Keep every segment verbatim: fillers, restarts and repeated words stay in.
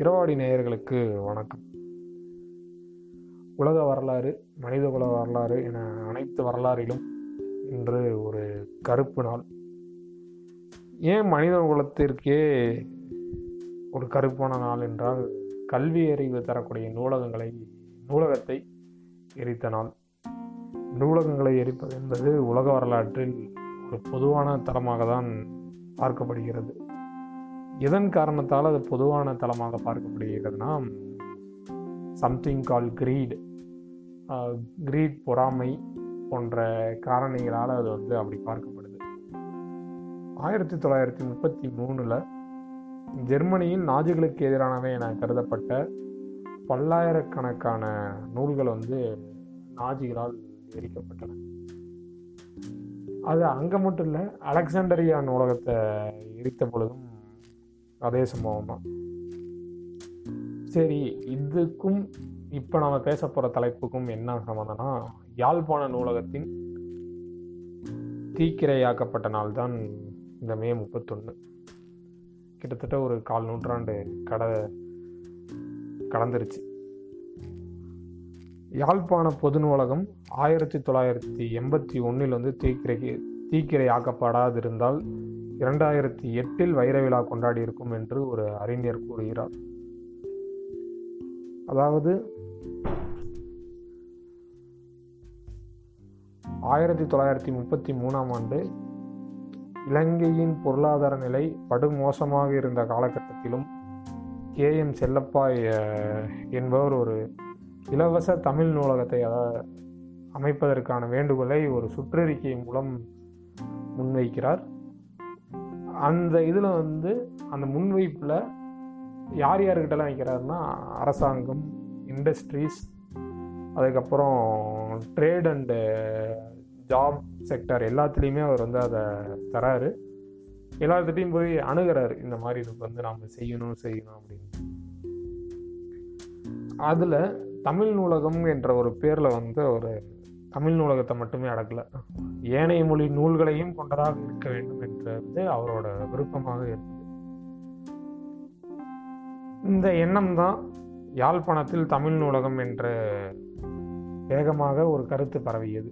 இரவாடி நேயர்களுக்கு வணக்கம். உலக வரலாறு, மனிதகுல வரலாறு என அனைத்து வரலாறிலும் இன்று ஒரு கருப்பு நாள். ஏன் மனித குலத்திற்கே ஒரு கருப்பான நாள் என்றால், கல்வி அறிவு தரக்கூடிய நூலகங்களை நூலகத்தை எரித்த நாள். நூலகங்களை எரிப்பது என்பது உலக வரலாற்றில் ஒரு பொதுவான தளமாக தான் பார்க்கப்படுகிறது. எதன் காரணத்தால் அது பொதுவான தளமாக பார்க்கப்படுகிறதுனா, சம்திங் கால் கிரீட் கிரீட் பொறாமை போன்ற காரணிகளால் அது வந்து அப்படி பார்க்கப்படுது. ஆயிரத்தி தொள்ளாயிரத்தி முப்பத்தி மூணில் ஜெர்மனியில் நாஜிகளுக்கு எதிரானவை என கருதப்பட்ட பல்லாயிரக்கணக்கான நூல்கள் வந்து நாஜிகளால் எரிக்கப்பட்டன. அது அங்கே மட்டும் இல்லை, அலெக்சாண்டரியா நூலகத்தை எரித்த பொழுதும் அதே சம்பவம் தான். சரி, இதுக்கும் இப்போ நம்ம பேச போகிற தலைப்புக்கும் என்ன சம்மந்தம்னா, யாழ்ப்பாண நூலகத்தின் தீக்கிரையாக்கப்பட்ட நாள் தான் இந்த மே முப்பத்தொன்று. கிட்டத்தட்ட ஒரு கால் நூற்றாண்டு கட கடந்துருச்சு. யாழ்ப்பாண பொது நூலகம் ஆயிரத்தி தொள்ளாயிரத்தி எண்பத்தி ஒன்றில் வந்து தீக்கிரை தீக்கிரையாக்கப்படாதிருந்தால் இரண்டாயிரத்தி எட்டில் வைர விழா கொண்டாடி இருக்கும் என்று ஒரு அறிஞர் கூறுகிறார். அதாவது ஆயிரத்தி தொள்ளாயிரத்தி முப்பத்தி மூணாம் ஆண்டு இலங்கையின் பொருளாதார நிலை படுமோசமாக இருந்த காலகட்டத்திலும் கே எம் செல்லப்பா என்பவர் ஒரு இலவச தமிழ் நூலகத்தை அமைப்பதற்கான வேண்டுகோளை ஒரு சுற்றறிக்கை மூலம் முன்வைக்கிறார். அந்த இதில் வந்து அந்த முன்வைப்பில் யார் யாருக்கிட்டலாம் வைக்கிறாருன்னா, அரசாங்கம், இண்டஸ்ட்ரீஸ், அதுக்கப்புறம் ட்ரேட் அண்டு ஜாப் செக்டர் எல்லாத்துலேயுமே அவர் வந்து அதை தராரு. எல்லாத்துட்டையும் போய் அணுகிறாரு, இந்த மாதிரி இதுக்கு வந்து நாம் செய்யணும் செய்யணும் அப்படின்னு. அதில் தமிழ் நூலகம் என்ற ஒரு பேரில் வந்து ஒரு தமிழ் நூலகத்தை மட்டுமே அடக்கலை, ஏனைய மொழி நூல்களையும் கொண்டதாக இருக்க வேண்டும் என்றது அவரோட விருப்பமாக இருக்குது. இந்த எண்ணம் தான் யாழ்ப்பாணத்தில் தமிழ் நூலகம் என்ற வேகமாக ஒரு கருத்து பரவியது.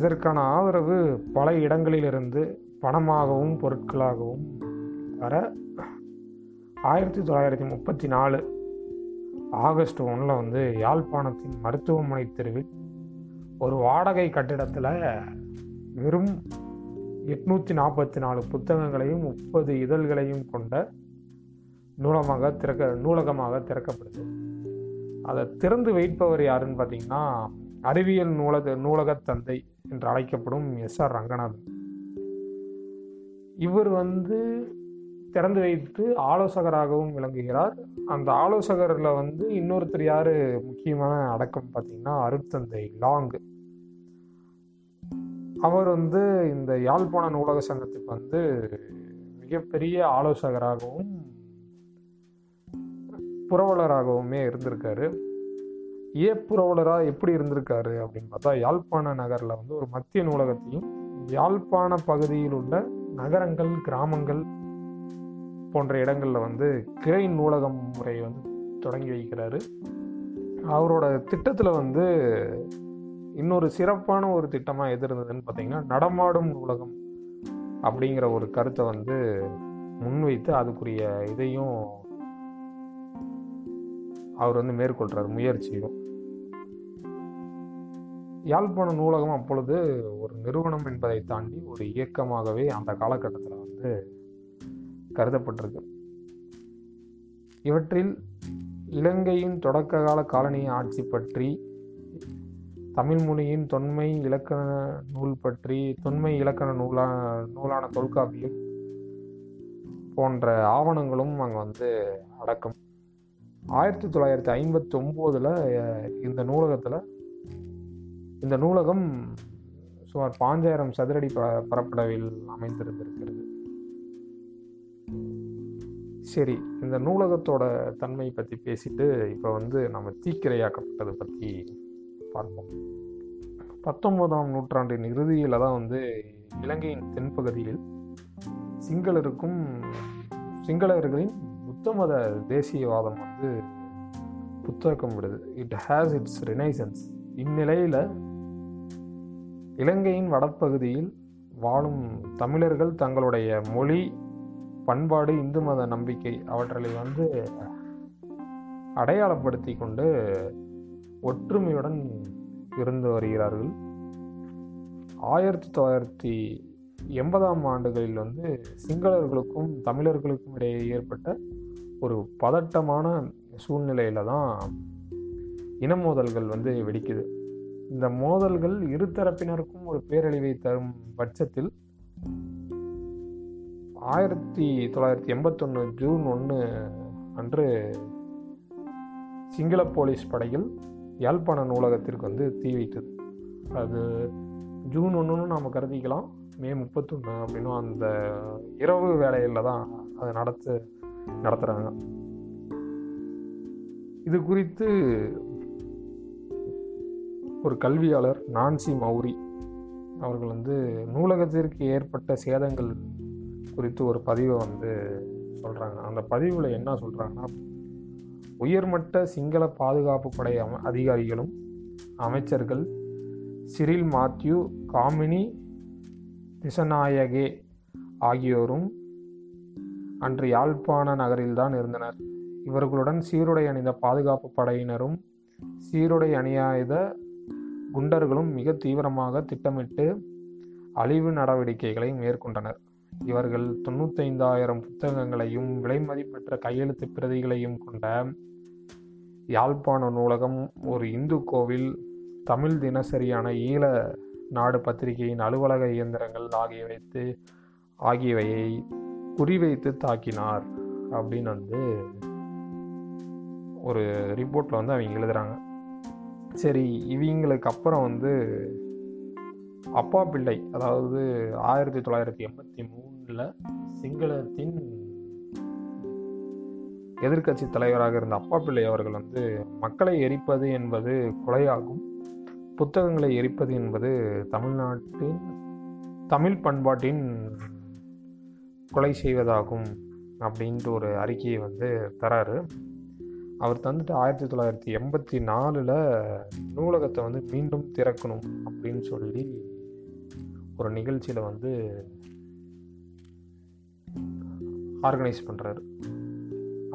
இதற்கான ஆதரவு பல இடங்களிலிருந்து பணமாகவும் பொருட்களாகவும் வர ஆயிரத்தி தொள்ளாயிரத்தி முப்பத்தி நாலு ஆகஸ்ட் ஒன்றில் வந்து யாழ்ப்பாணத்தின் மருத்துவமனை தெருவில் ஒரு வாடகை கட்டிடத்தில் வெறும் எட்நூற்றி நாற்பத்தி நாலு புத்தகங்களையும் முப்பது இதழ்களையும் கொண்ட நூலமாக திறக்க நூலகமாக திறக்கப்படுது. அதை திறந்து வைப்பவர் யாருன்னு பார்த்திங்கன்னா, அறிவியல் நூலக நூலகத் தந்தை என்று அழைக்கப்படும் எஸ் ஆர் ரங்கநாதன். இவர் வந்து திறந்து வைத்து ஆலோசகராகவும் விளங்குகிறார். அந்த ஆலோசகரில் வந்து இன்னொருத்தர் யார் முக்கியமான அடக்கம் பார்த்திங்கன்னா, அருட்தந்தை லாங்கு. அவர் வந்து இந்த யாழ்ப்பாண நூலக சங்கத்துக்கு வந்து மிகப்பெரிய ஆலோசகராகவும் புரவலராகவுமே இருந்திருக்காரு. ஏ புரவலராக எப்படி இருந்திருக்காரு அப்படின்னு பார்த்தா, யாழ்ப்பாண நகரில் வந்து ஒரு மத்திய நூலகத்தையும் யாழ்ப்பாண பகுதியில் உள்ள நகரங்கள், கிராமங்கள் போன்ற இடங்களில் வந்து கிளை நூலகம் முறையை வந்து தொடங்கி வைக்கிறாரு. அவரோட திட்டத்தில் வந்து இன்னொரு சிறப்பான ஒரு திட்டமாக எது இருந்ததுன்னு பார்த்திங்கன்னா, நடமாடும் நூலகம் அப்படிங்கிற ஒரு கருத்தை வந்து முன்வைத்து அதுக்குரிய இதையும் அவர் வந்து மேற்கொள்கிறார், முயற்சியும். யாழ்ப்பாண நூலகம் அப்பொழுது ஒரு நிறுவனம் என்பதை தாண்டி ஒரு இயக்கமாகவே அந்த காலகட்டத்தில் வந்து கருதப்பட்டிருக்கு. இவற்றில் இலங்கையின் தொடக்க கால காலனி ஆட்சி பற்றி, தமிழ் மொழியின் தொன்மை இலக்கண நூல் பற்றி, தொன்மை இலக்கண நூலா நூலான தொல்காப்பியம் போன்ற ஆவணங்களும் அங்கே வந்து அடக்கம். ஆயிரத்தி தொள்ளாயிரத்தி ஐம்பத்தி ஒம்போதில் இந்த நூலகத்தில் இந்த நூலகம் சுமார் பாஞ்சாயிரம் சதுரடி ப பரப்பளவில் அமைந்திருந்திருக்கிறது. சரி, இந்த நூலகத்தோட தன்மை பற்றி பேசிட்டு இப்போ வந்து நம்ம தீக்கிரையாக்கப்பட்டதை பற்றி பார்ப்போம். பத்தொம்போதாம் நூற்றாண்டின் இறுதியில் தான் வந்து இலங்கையின் தென்பகுதியில் சிங்களருக்கும் சிங்களர்களின் புத்த புத்த மத தேசியவாதம் வந்து புத்தகம் விடுது. It has its renaissance. இந்நிலையில் இலங்கையின் வடப்பகுதியில் வாழும் தமிழர்கள் தங்களுடைய மொழி, பண்பாடு, இந்து மத நம்பிக்கை அவற்றை வந்து அடையாளப்படுத்தி கொண்டு ஒற்றுமையுடன் இருந்து வருகிறார்கள். ஆயிரத்தி தொள்ளாயிரத்தி எண்பதாம் ஆண்டுகளில் வந்து சிங்களர்களுக்கும் தமிழர்களுக்கும் இடையே ஏற்பட்ட ஒரு பதட்டமான சூழ்நிலையில தான் இன மோதல்கள் வந்து வெடிக்குது. இந்த மோதல்கள் இரு தரப்பினருக்கும் ஒரு பேரழிவை தரும் பட்சத்தில் ஆயிரத்தி தொள்ளாயிரத்தி எண்பத்தொன்று ஜூன் ஒன்று அன்று சிங்கள போலீஸ் படையில் யாழ்ப்பாண நூலகத்திற்கு வந்து தீ வைத்தது. அது ஜூன் ஒன்றுன்னு நாம் கருதிக்கலாம், மே முப்பத்தொன்று அப்படின்னும் அந்த இரவு வேலையில் தான் அதை நடத்து நடத்துகிறாங்க. இது குறித்து ஒரு கல்வியாளர் நான்சி மௌரி அவர்கள் வந்து நூலகத்திற்கு ஏற்பட்ட சேதங்கள் குறித்து ஒரு பதிவை வந்து சொல்கிறாங்க. அந்த பதிவில் என்ன சொல்கிறாங்கன்னா, உயர்மட்ட சிங்கள பாதுகாப்பு படை அம அதிகாரிகளும் அமைச்சர்கள் சிரில் மாத்யூ, காமினி திசநாயகே ஆகியோரும் அன்று யாழ்ப்பாண நகரில்தான் இருந்தனர். இவர்களுடன் சீருடை அணிந்த பாதுகாப்பு படையினரும் சீருடை அணியாத குண்டர்களும் மிக தீவிரமாக திட்டமிட்டு அழிவு நடவடிக்கைகளை மேற்கொண்டனர். இவர்கள் தொண்ணூத்தைந்தாயிரம் புத்தகங்களையும் விலைமதிப்பற்ற கையெழுத்து பிரதிகளையும் கொண்ட யாழ்ப்பாண நூலகம், ஒரு இந்து கோவில், தமிழ் தினசரியான ஈழ நாடு பத்திரிகையின் அலுவலக இயந்திரங்கள் ஆகியவை ஆகியவையை குறிவைத்து தாக்கினார் அப்படின்னு வந்து ஒரு ரிப்போர்ட்டில் வந்து அவங்க எழுதுகிறாங்க. சரி, இவங்களுக்கு அப்புறம் வந்து அப்பா பிள்ளை, அதாவது ஆயிரத்தி தொள்ளாயிரத்தி எண்பத்தி மூணில் சிங்களத்தின் எதிர்கட்சி தலைவராக இருந்த அப்பா பிள்ளை அவர்கள் வந்து மக்களை எரிப்பது என்பது கொலையாகும், புத்தகங்களை எரிப்பது என்பது தமிழ்நாட்டின் தமிழ் பண்பாட்டின் கொலை செய்வதாகும் அப்படின்ட்டு ஒரு அறிக்கையை வந்து தராரு. அவர் தந்துட்டு ஆயிரத்தி தொள்ளாயிரத்தி எண்பத்தி நாலில் நூலகத்தை வந்து மீண்டும் திறக்கணும் அப்படின்னு சொல்லி ஒரு நிகழ்ச்சியில் வந்து ஆர்கனைஸ் பண்ணுறாரு.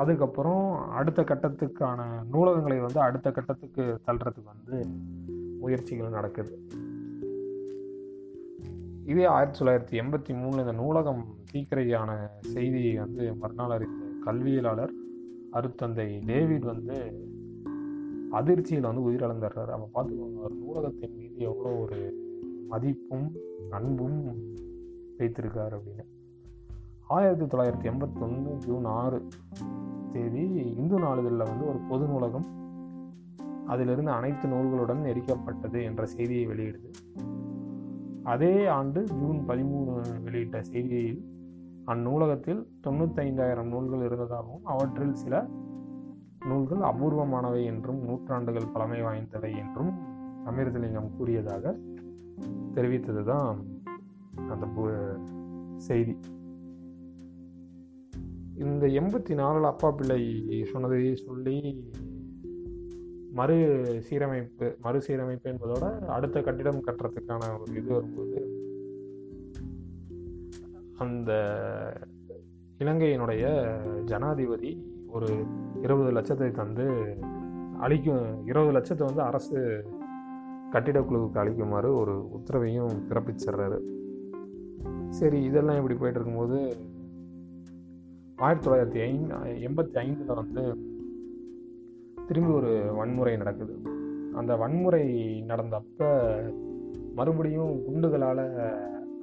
அதுக்கப்புறம் அடுத்த கட்டத்துக்கான நூலகங்களை வந்து அடுத்த கட்டத்துக்கு தள்ளுறதுக்கு வந்து முயற்சிகள் நடக்குது. இதே ஆயிரத்தி தொள்ளாயிரத்தி எண்பத்தி மூணில் இந்த நூலகம் தீக்கிரையான செய்தியை வந்து மறுநாள் அறிந்த கல்வியலாளர் அருத்தந்தை டேவிட் வந்து அதிர்ச்சியில் வந்து உயிரிழந்துடுறார். அப்போ பார்த்துக்கோங்க, அவர் நூலகத்தின் மீது எவ்வளோ ஒரு மதிப்பும் அன்பும் வைத்திருக்கார் அப்படின்னு. ஆயிரத்தி தொள்ளாயிரத்தி எண்பத்தொன்று ஜூன் ஆறு தேதி இந்து நாளிதழில் வந்து ஒரு பொது நூலகம் அதிலிருந்து அனைத்து நூல்களுடன் எரிக்கப்பட்டது என்ற செய்தியை வெளியிடுது. அதே ஆண்டு ஜூன் பதிமூணு வெளியிட்ட செய்தியில் அந்நூலகத்தில் தொண்ணூத்தைந்தாயிரம் நூல்கள் இருந்ததாகவும் அவற்றில் சில நூல்கள் அபூர்வமானவை என்றும் நூற்றாண்டுகள் பழமை வாய்ந்தவை என்றும் அமிர்தலிங்கம் கூறியதாக தெரிவித்தது தான் அந்த செய்தி. இந்த எண்பத்தி நாலில் அப்பா பிள்ளை சொன்னதை சொல்லி மறு சீரமைப்பு மறுசீரமைப்பு என்பதோட அடுத்த கட்டிடம் கட்டுறதுக்கான ஒரு இது வரும்போது அந்த இலங்கையினுடைய ஜனாதிபதி ஒரு இருபது லட்சத்தை தந்து அளிக்கும் இருபது லட்சத்தை வந்து அரசு கட்டிடக்குழுவுக்கு அளிக்குமாறு ஒரு உத்தரவையும் பிறப்பிச்சிடுறாரு. சரி, இதெல்லாம் இப்படி போயிட்டு இருக்கும்போது ஆயிரத்தி தொள்ளாயிரத்தி ஐந்து எண்பத்தி ஐந்தில் வந்து திரும்பி ஒரு வன்முறை நடக்குது. அந்த வன்முறை நடந்தப்ப மறுபடியும் குண்டுகளால்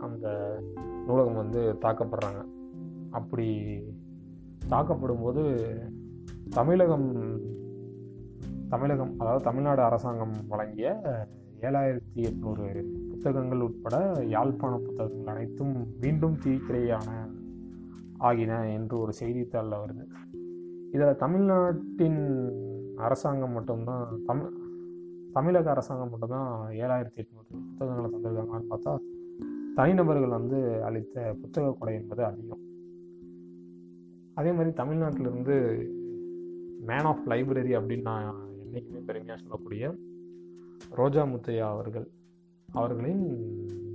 அந்த நூலகம் வந்து தாக்கப்படுறாங்க. அப்படி தாக்கப்படும்போது தமிழகம் தமிழகம் அதாவது தமிழ்நாடு அரசாங்கம் வழங்கிய ஏழாயிரத்தி எட்நூறு புத்தகங்கள் உட்பட யாழ்ப்பாண புத்தகங்கள் அனைத்தும் மீண்டும் தீக்கிரையான ஆகின என்று ஒரு செய்தித்தாளில் வருது. இதில் தமிழ்நாட்டின் அரசாங்கம் மட்டும்தான் தமிழ் தமிழக அரசாங்கம் மட்டும்தான் ஏழாயிரத்தி எட்நூறு புத்தகங்களை தந்திருக்காங்கன்னு பார்த்தா தனிநபர்கள் வந்து அளித்த புத்தக கொலை என்பது அதிகம். அதே மாதிரி தமிழ்நாட்டிலிருந்து மேன் ஆஃப் லைப்ரரி அப்படின்னு நான் என்றைக்குமே பெருமையாக சொல்லக்கூடிய ரோஜாமுத்தையா அவர்கள் அவர்களின்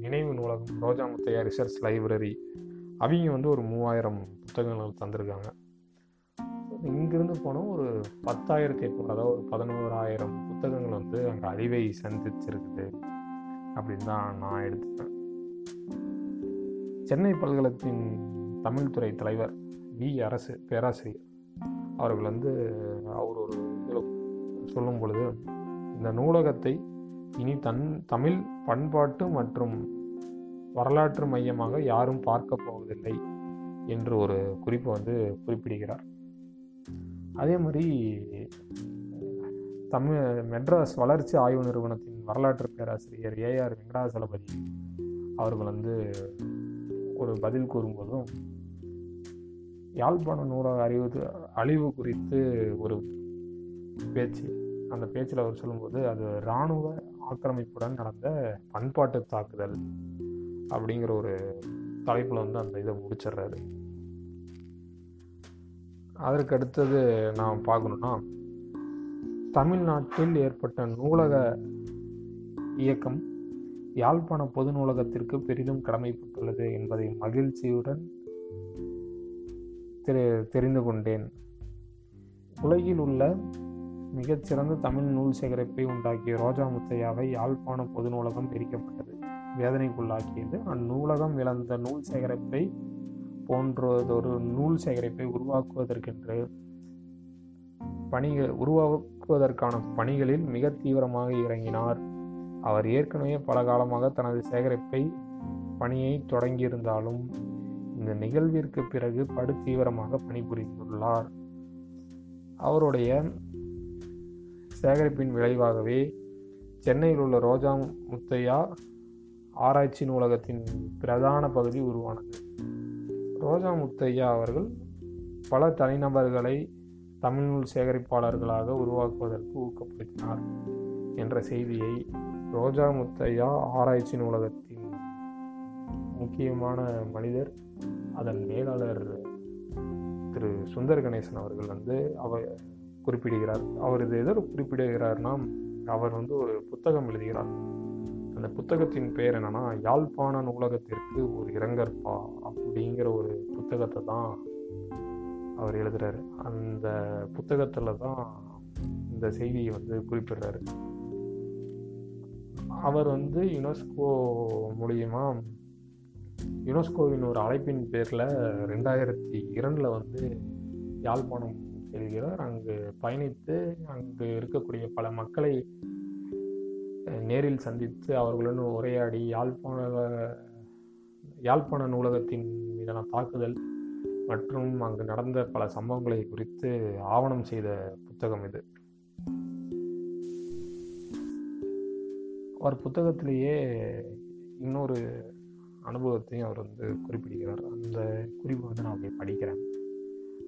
நினைவு நூலகம் ரோஜாமுத்தையா ரிசர்ச் லைப்ரரி, அவங்க வந்து ஒரு மூவாயிரம் புத்தகங்கள் தந்திருக்காங்க. இங்கிருந்து போனால் ஒரு பத்தாயிரத்தை போல், அதாவது ஒரு பதினோராயிரம் புத்தகங்கள் வந்து அங்கே அழிவை சந்திச்சிருக்குது அப்படின்னு தான் நான் எடுத்துப்பேன். சென்னை பல்கலைக்கழகத்தின் தமிழ்துறை தலைவர் வி. அரசு பேராசிரியர் அவர்கள் வந்து அவர் ஒரு இதில் சொல்லும் பொழுது, இந்த நூலகத்தை இனி தன் தமிழ் பண்பாட்டு மற்றும் வரலாற்று மையமாக யாரும் பார்க்க போவதில்லை என்று ஒரு குறிப்பை வந்து குறிப்பிடுகிறார். அதே மாதிரி தமிழ் மெட்ராஸ் வளர்ச்சி ஆய்வு நிறுவனத்தின் வரலாற்று பேராசிரியர் ஏ ஆர் வெங்கடாச்சலபதி அவர்கள் வந்து ஒரு பதில் கூறும்போதும், யாழ்ப்பாண நூலக அறிவு அழிவு குறித்து ஒரு பேச்சு, அந்த பேச்சில் அவர் சொல்லும்போது, அது இராணுவ ஆக்கிரமிப்புடன் நடந்த பண்பாட்டு தாக்குதல் அப்படிங்கிற ஒரு தலைப்பில் வந்து அந்த இதை முடிச்சிடுறாரு. அதற்கு அடுத்தது நான் பார்க்கணுன்னா, தமிழ்நாட்டில் ஏற்பட்ட நூலக இயக்கம் யாழ்ப்பாண பொது நூலகத்திற்கு பெரிதும் கடமைப்பட்டுள்ளது என்பதை மகிழ்ச்சியுடன் தெரி தெரிந்து கொண்டேன். உலகில் உள்ள மிகச்சிறந்த தமிழ் நூல் சேகரிப்பை உண்டாக்கிய ரோஜாமுத்தையாவை யாழ்ப்பாண பொது நூலகம் எரிக்கப்பட்டது வேதனைக்குள்ளாக்கியது. அந்நூலகம் இழந்த நூல் சேகரிப்பை போன்றதொரு நூல் சேகரிப்பை உருவாக்குவதற்கென்று பணிகள் உருவாக்குவதற்கான பணிகளில் மிக தீவிரமாக இறங்கினார். அவர் ஏற்கனவே பல காலமாக தனது சேகரிப்பை பணியை தொடங்கியிருந்தாலும் இந்த நிகழ்விற்கு பிறகு படு தீவிரமாக பணிபுரிந்துள்ளார். அவருடைய சேகரிப்பின் விளைவாகவே சென்னையில் உள்ள ரோஜாமுத்தையா ஆராய்ச்சி நூலகத்தின் பிரதான பகுதி உருவானது. ரோஜாமுத்தையா அவர்கள் பல தனிநபர்களை தமிழ்நூல் சேகரிப்பாளர்களாக உருவாக்குவதற்கு ஊக்கப்படுத்தினார் என்ற செய்தியை ரோஜாமுத்தையா ஆராய்ச்சி நூலகத்தின் முக்கியமான மனிதர், அதன் மேலாளர் திரு சுந்தர் கணேசன் அவர்கள் வந்து அவர் குறிப்பிடுகிறார். அவர் இது எதற்கு குறிப்பிடுகிறார்னா, அவர் வந்து ஒரு புத்தகம் எழுதுகிறார். அந்த புத்தகத்தின் பேர் என்னன்னா, யாழ்ப்பாண நூலகத்திற்கு ஒரு இரங்கற்பா அப்படிங்கிற ஒரு புத்தகத்தை தான் அவர் எழுதுறாரு. அந்த புத்தகத்தில் தான் இந்த செய்தியை வந்து குறிப்பிடுறாரு. அவர் வந்து யுனெஸ்கோ மூலியமா யுனெஸ்கோவின் ஒரு அழைப்பின் பேரில் ரெண்டாயிரத்தி இரண்டில் வந்து யாழ்ப்பாணம் செல்கிறார். அங்கு பயணித்து அங்கு இருக்கக்கூடிய பல மக்களை நேரில் சந்தித்து அவர்களுடன் உரையாடி யாழ்ப்பாண யாழ்ப்பாண நூலகத்தின் மீதான தாக்குதல் மற்றும் அங்கு நடந்த பல சம்பவங்களை குறித்து ஆவணம் செய்த புத்தகம் இது. அவர் புத்தகத்திலேயே இன்னொரு அனுபவத்தையும் அவர் வந்து குறிப்பிடுகிறார். அந்த குறிப்பை வந்து நான் அப்படியே படிக்கிறேன்.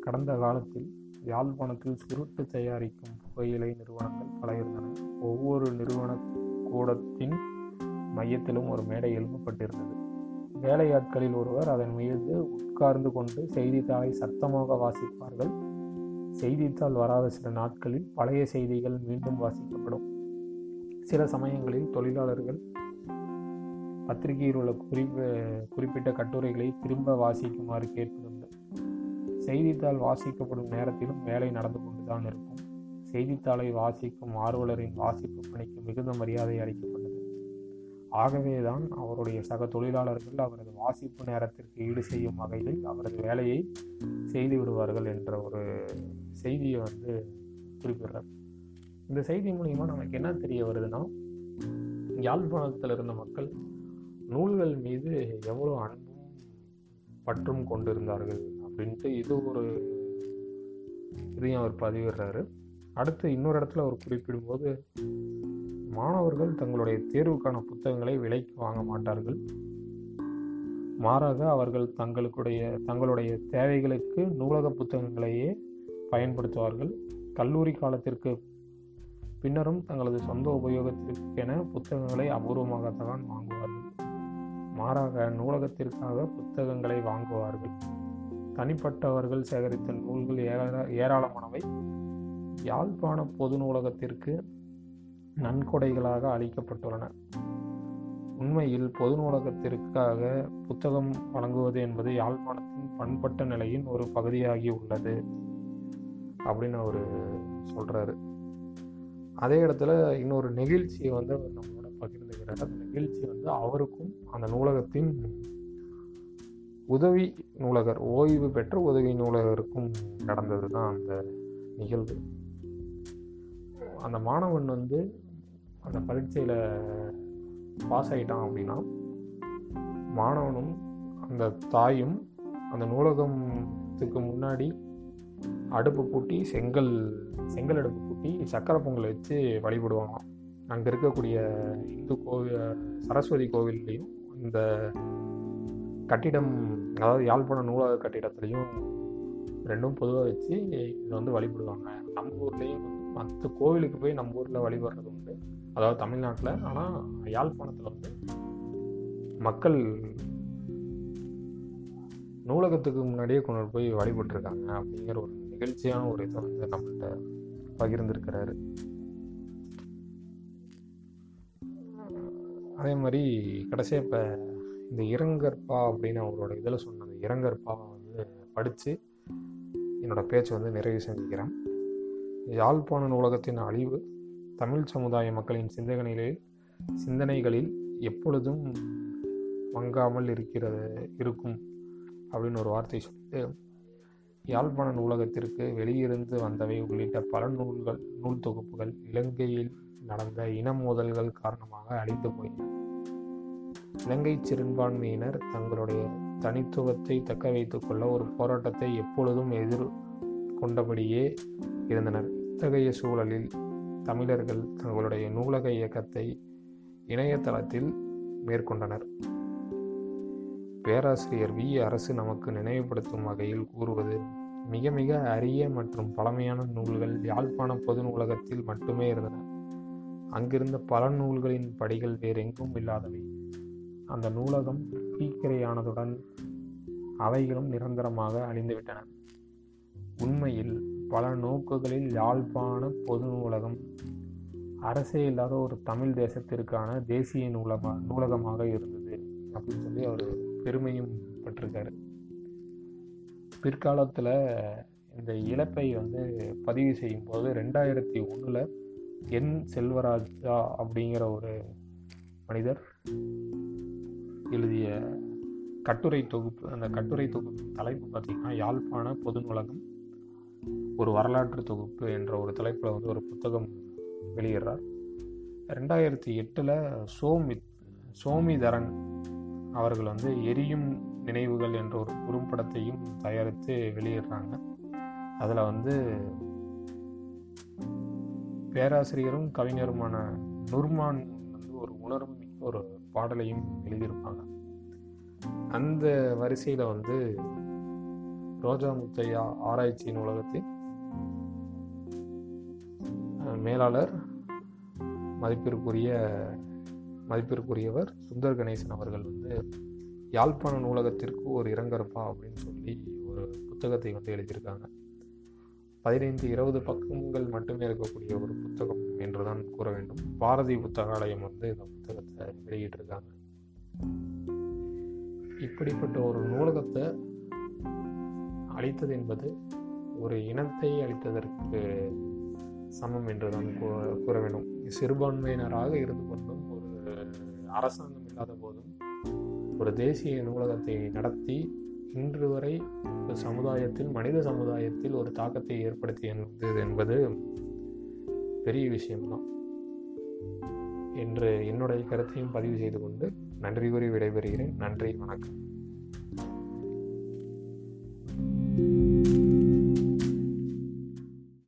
கடந்த காலத்தில் யாழ்ப்பாணத்தில் சுருட்டு தயாரிக்கும் புகையிலை நிறுவனங்கள் பல இருந்தன. ஒவ்வொரு நிறுவன கூடத்தின் மையத்திலும் ஒரு மேடை எழுப்பப்பட்டிருந்தது. வேலையாட்களில் ஒருவர் அதன் மீது உட்கார்ந்து கொண்டு செய்தித்தாளை சத்தமாக வாசிப்பார்கள். செய்தித்தாள் வராத சில நாட்களில் பழைய செய்திகள் மீண்டும் வாசிக்கப்படும். சில சமயங்களில் தொழிலாளர்கள் பத்திரிகையில் உள்ள குறிப்ப குறிப்பிட்ட கட்டுரைகளை திரும்ப வாசிக்குமாறு கேட்பதுண்டு. செய்தித்தாள் வாசிக்கப்படும் நேரத்திலும் வேலை நடந்து கொண்டுதான் இருக்கும். செய்தித்தாளை வாசிக்கும் ஆர்வலரின் வாசிப்பு பணிக்கு மிகுந்த மரியாதை அளிக்கப்பட்டது. ஆகவேதான் அவருடைய சக தொழிலாளர்கள் அவரது வாசிப்பு நேரத்திற்கு ஈடு செய்யும் வகையில் அவரது வேலையை செய்து விடுவார்கள் என்ற ஒரு செய்தியை வந்து குறிப்பிடுறார். இந்த செய்தி மூலிமா நமக்கு என்ன தெரிய வருதுன்னா, யாழ்ப்பாணத்தில் இருந்த மக்கள் நூல்கள் மீது எவ்வளோ அன்பும் பற்றும் கொண்டிருந்தார்கள் அப்படின்ட்டு இது ஒரு இதையும் அவர் பதிவிடுறாரு. அடுத்து இன்னொரு இடத்துல அவர் குறிப்பிடும்போது, மாணவர்கள் தங்களுடைய தேர்வுக்கான புத்தகங்களை விலைக்கு வாங்க மாட்டார்கள். மாறாக அவர்கள் தங்களுடைய தங்களுடைய தேவைகளுக்கு நூலக புத்தகங்களையே பயன்படுத்துவார்கள். கல்லூரி காலத்திற்கு பின்னரும் தங்களது சொந்த உபயோகத்திற்கென புத்தகங்களை அபூர்வமாகத்தான் வாங்குவார்கள். மாறாக நூலகத்திற்காக புத்தகங்களை வாங்குவார்கள். தனிப்பட்டவர்கள் சேகரித்த நூல்கள் ஏராளமானவை யாழ்ப்பாண பொது நூலகத்திற்கு நன்கொடைகளாக அளிக்கப்பட்டுள்ளன. உண்மையில் பொது நூலகத்திற்காக புத்தகம் வழங்குவது என்பது யாழ்ப்பாணத்தின் பண்பட்ட நிலையின் ஒரு பகுதியாகி உள்ளது அப்படின்னு அவர் சொல்கிறாரு. அதே இடத்துல இன்னொரு நெகிழ்ச்சியை வந்து அவர் நம்மளோட பகிர்ந்துக்கிறார். அந்த நெகிழ்ச்சி வந்து அவருக்கும் அந்த நூலகத்தின் உதவி நூலகர் ஓய்வு பெற்ற உதவி நூலகருக்கும் நடந்தது தான் அந்த நிகழ்வு. அந்த மாணவன் வந்து அந்த பரீட்சையில் பாஸ் ஆகிட்டான் அப்படின்னா மாணவனும் அந்த தாயும் அந்த நூலகத்துக்கு முன்னாடி அடுப்பு பூட்டி செங்கல் செங்கல் அடுப்பு பூட்டி சக்கரை பொங்கல் வச்சு வழிபடுவாங்களாம். அங்கே இருக்கக்கூடிய இந்து கோவில் சரஸ்வதி கோவில்லையும் இந்த கட்டிடம், அதாவது யாழ்ப்பாண நூலக கட்டிடத்துலையும் ரெண்டும் பொதுவாக வச்சு இதை வந்து வழிபடுவாங்க. நம்ம ஊர்லேயும் மற்ற கோவிலுக்கு போய் நம்ம ஊரில் வழிபடுறது உண்டு, அதாவது தமிழ்நாட்டில். ஆனால் யாழ்ப்பாணத்தில் வந்து மக்கள் நூலகத்துக்கு முன்னாடியே கொண்டு போய் வழிபட்டுருக்காங்க அப்படிங்கிற ஒரு நிகழ்ச்சியான ஒரு இதை வந்து நம்மகிட்ட பகிர்ந்திருக்கிறாரு. அதே மாதிரி கடைசியாக இப்போ இந்த இரங்கற்பா அப்படின்னு அவரோட இதில் சொன்ன அந்த இரங்கற்பாவை வந்து படித்து என்னோடய பேச்சு வந்து நிறைவு செஞ்சுக்கிறேன். யாழ்ப்பாண நூலகத்தின் அழிவு தமிழ் சமுதாய மக்களின் சிந்தனைகளில் சிந்தனைகளில் எப்பொழுதும் மங்காமல் இருக்கிறது இருக்கும் அப்படின்னு ஒரு வார்த்தை சொல்லிட்டு, யாழ்ப்பாண நூலகத்திற்கு வெளியிருந்து வந்தவை உள்ளிட்ட பல நூல்கள் நூல் தொகுப்புகள் இலங்கையில் நடந்த இன மோதல்கள் காரணமாக அழிந்து போயின. இலங்கை சிறுபான்மையினர் தங்களுடைய தனித்துவத்தை தக்க வைத்துக் கொள்ள ஒரு போராட்டத்தை எப்பொழுதும் எதிர்கொண்டபடியே இருந்தனர். இத்தகைய சூழலில் தமிழர்கள் தங்களுடைய நூலக இயக்கத்தை இணையதளத்தில் மேற்கொண்டனர். பேராசிரியர் வி. அரசு நமக்கு நினைவுபடுத்தும் வகையில் கூறுவது, மிக மிக அரிய மற்றும் பழமையான நூல்கள் யாழ்ப்பாண பொது நூலகத்தில் மட்டுமே இருந்தன. அங்கிருந்த பல நூல்களின் படிகள் வேறெங்கும் இல்லாதவை. அந்த நூலகம் பீக்கிரையானதுடன் அவைகளும் நிரந்தரமாக அழிந்துவிட்டன. உண்மையில் பல நோக்குகளில் யாழ்ப்பாண பொது நூலகம் அரசே இல்லாத ஒரு தமிழ் தேசத்திற்கான தேசிய நூலக நூலகமாக இருந்தது அப்படின்னு சொல்லி அவர் பெருமையும் பெற்றிருக்காரு. பிற்காலத்தில் இந்த இழப்பை வந்து பதிவு செய்யும்போது ரெண்டாயிரத்தி ஒன்றில் என் செல்வராஜா அப்படிங்கிற ஒரு மனிதர் எழுதிய கட்டுரை தொகுப்பு, அந்த கட்டுரை தொகுப்பின் தலைப்பு பார்த்திங்கன்னா யாழ்ப்பாண பொது நூலகம் ஒரு வரலாற்று தொகுப்பு என்ற ஒரு தலைப்பில் வந்து ஒரு புத்தகம் வெளியிடுறார். ரெண்டாயிரத்தி எட்டில் சோமி சோமிதரன் அவர்கள் வந்து எரியும் நினைவுகள் என்ற ஒரு குறும்படத்தையும் தயாரித்து வெளியிடுறாங்க. அதில் வந்து பேராசிரியரும் கவிஞருமான நுர்மான் வந்து ஒரு உணர்வு மிக்க ஒரு பாடலையும் எழுதியிருப்பாங்க. அந்த வரிசையில் வந்து ரோஜாமுத்தையா ஆராய்ச்சி நூலகத்தின் மேலாளர் மதிப்பிற்குரிய மதிப்பிற்குரியவர் சுந்தர் கணேசன் அவர்கள் வந்து யாழ்ப்பாண நூலகத்திற்கு ஒரு இரங்கற்பா அப்படின்னு சொல்லி ஒரு புத்தகத்தை வந்து எழுதியிருக்காங்க. பதினைந்து இருபது பக்கங்கள் மட்டுமே இருக்கக்கூடிய ஒரு புத்தகம் என்றுதான் கூற வேண்டும். பாரதி புத்தகாலயம் வந்து இந்த புத்தகத்தை வெளியிட்டிருக்காங்க. இப்படிப்பட்ட ஒரு நூலகத்தை அளித்தது என்பது ஒரு இனத்தை அளித்ததற்கு சமம் என்று தான் கூற வேண்டும். சிறுபான்மையினராக இருந்து கொண்டும் ஒரு அரசாங்கம் இல்லாத போதும் ஒரு தேசிய நூலகத்தை நடத்தி இன்று வரை ஒரு சமுதாயத்தில் மனித சமுதாயத்தில் ஒரு தாக்கத்தை ஏற்படுத்தியது என்பது பெரிய விஷயம்தான் என்று என்னுடைய கருத்தையும் பதிவு செய்து கொண்டு நன்றி கூறி விடைபெறுகிறேன். நன்றி, வணக்கம்.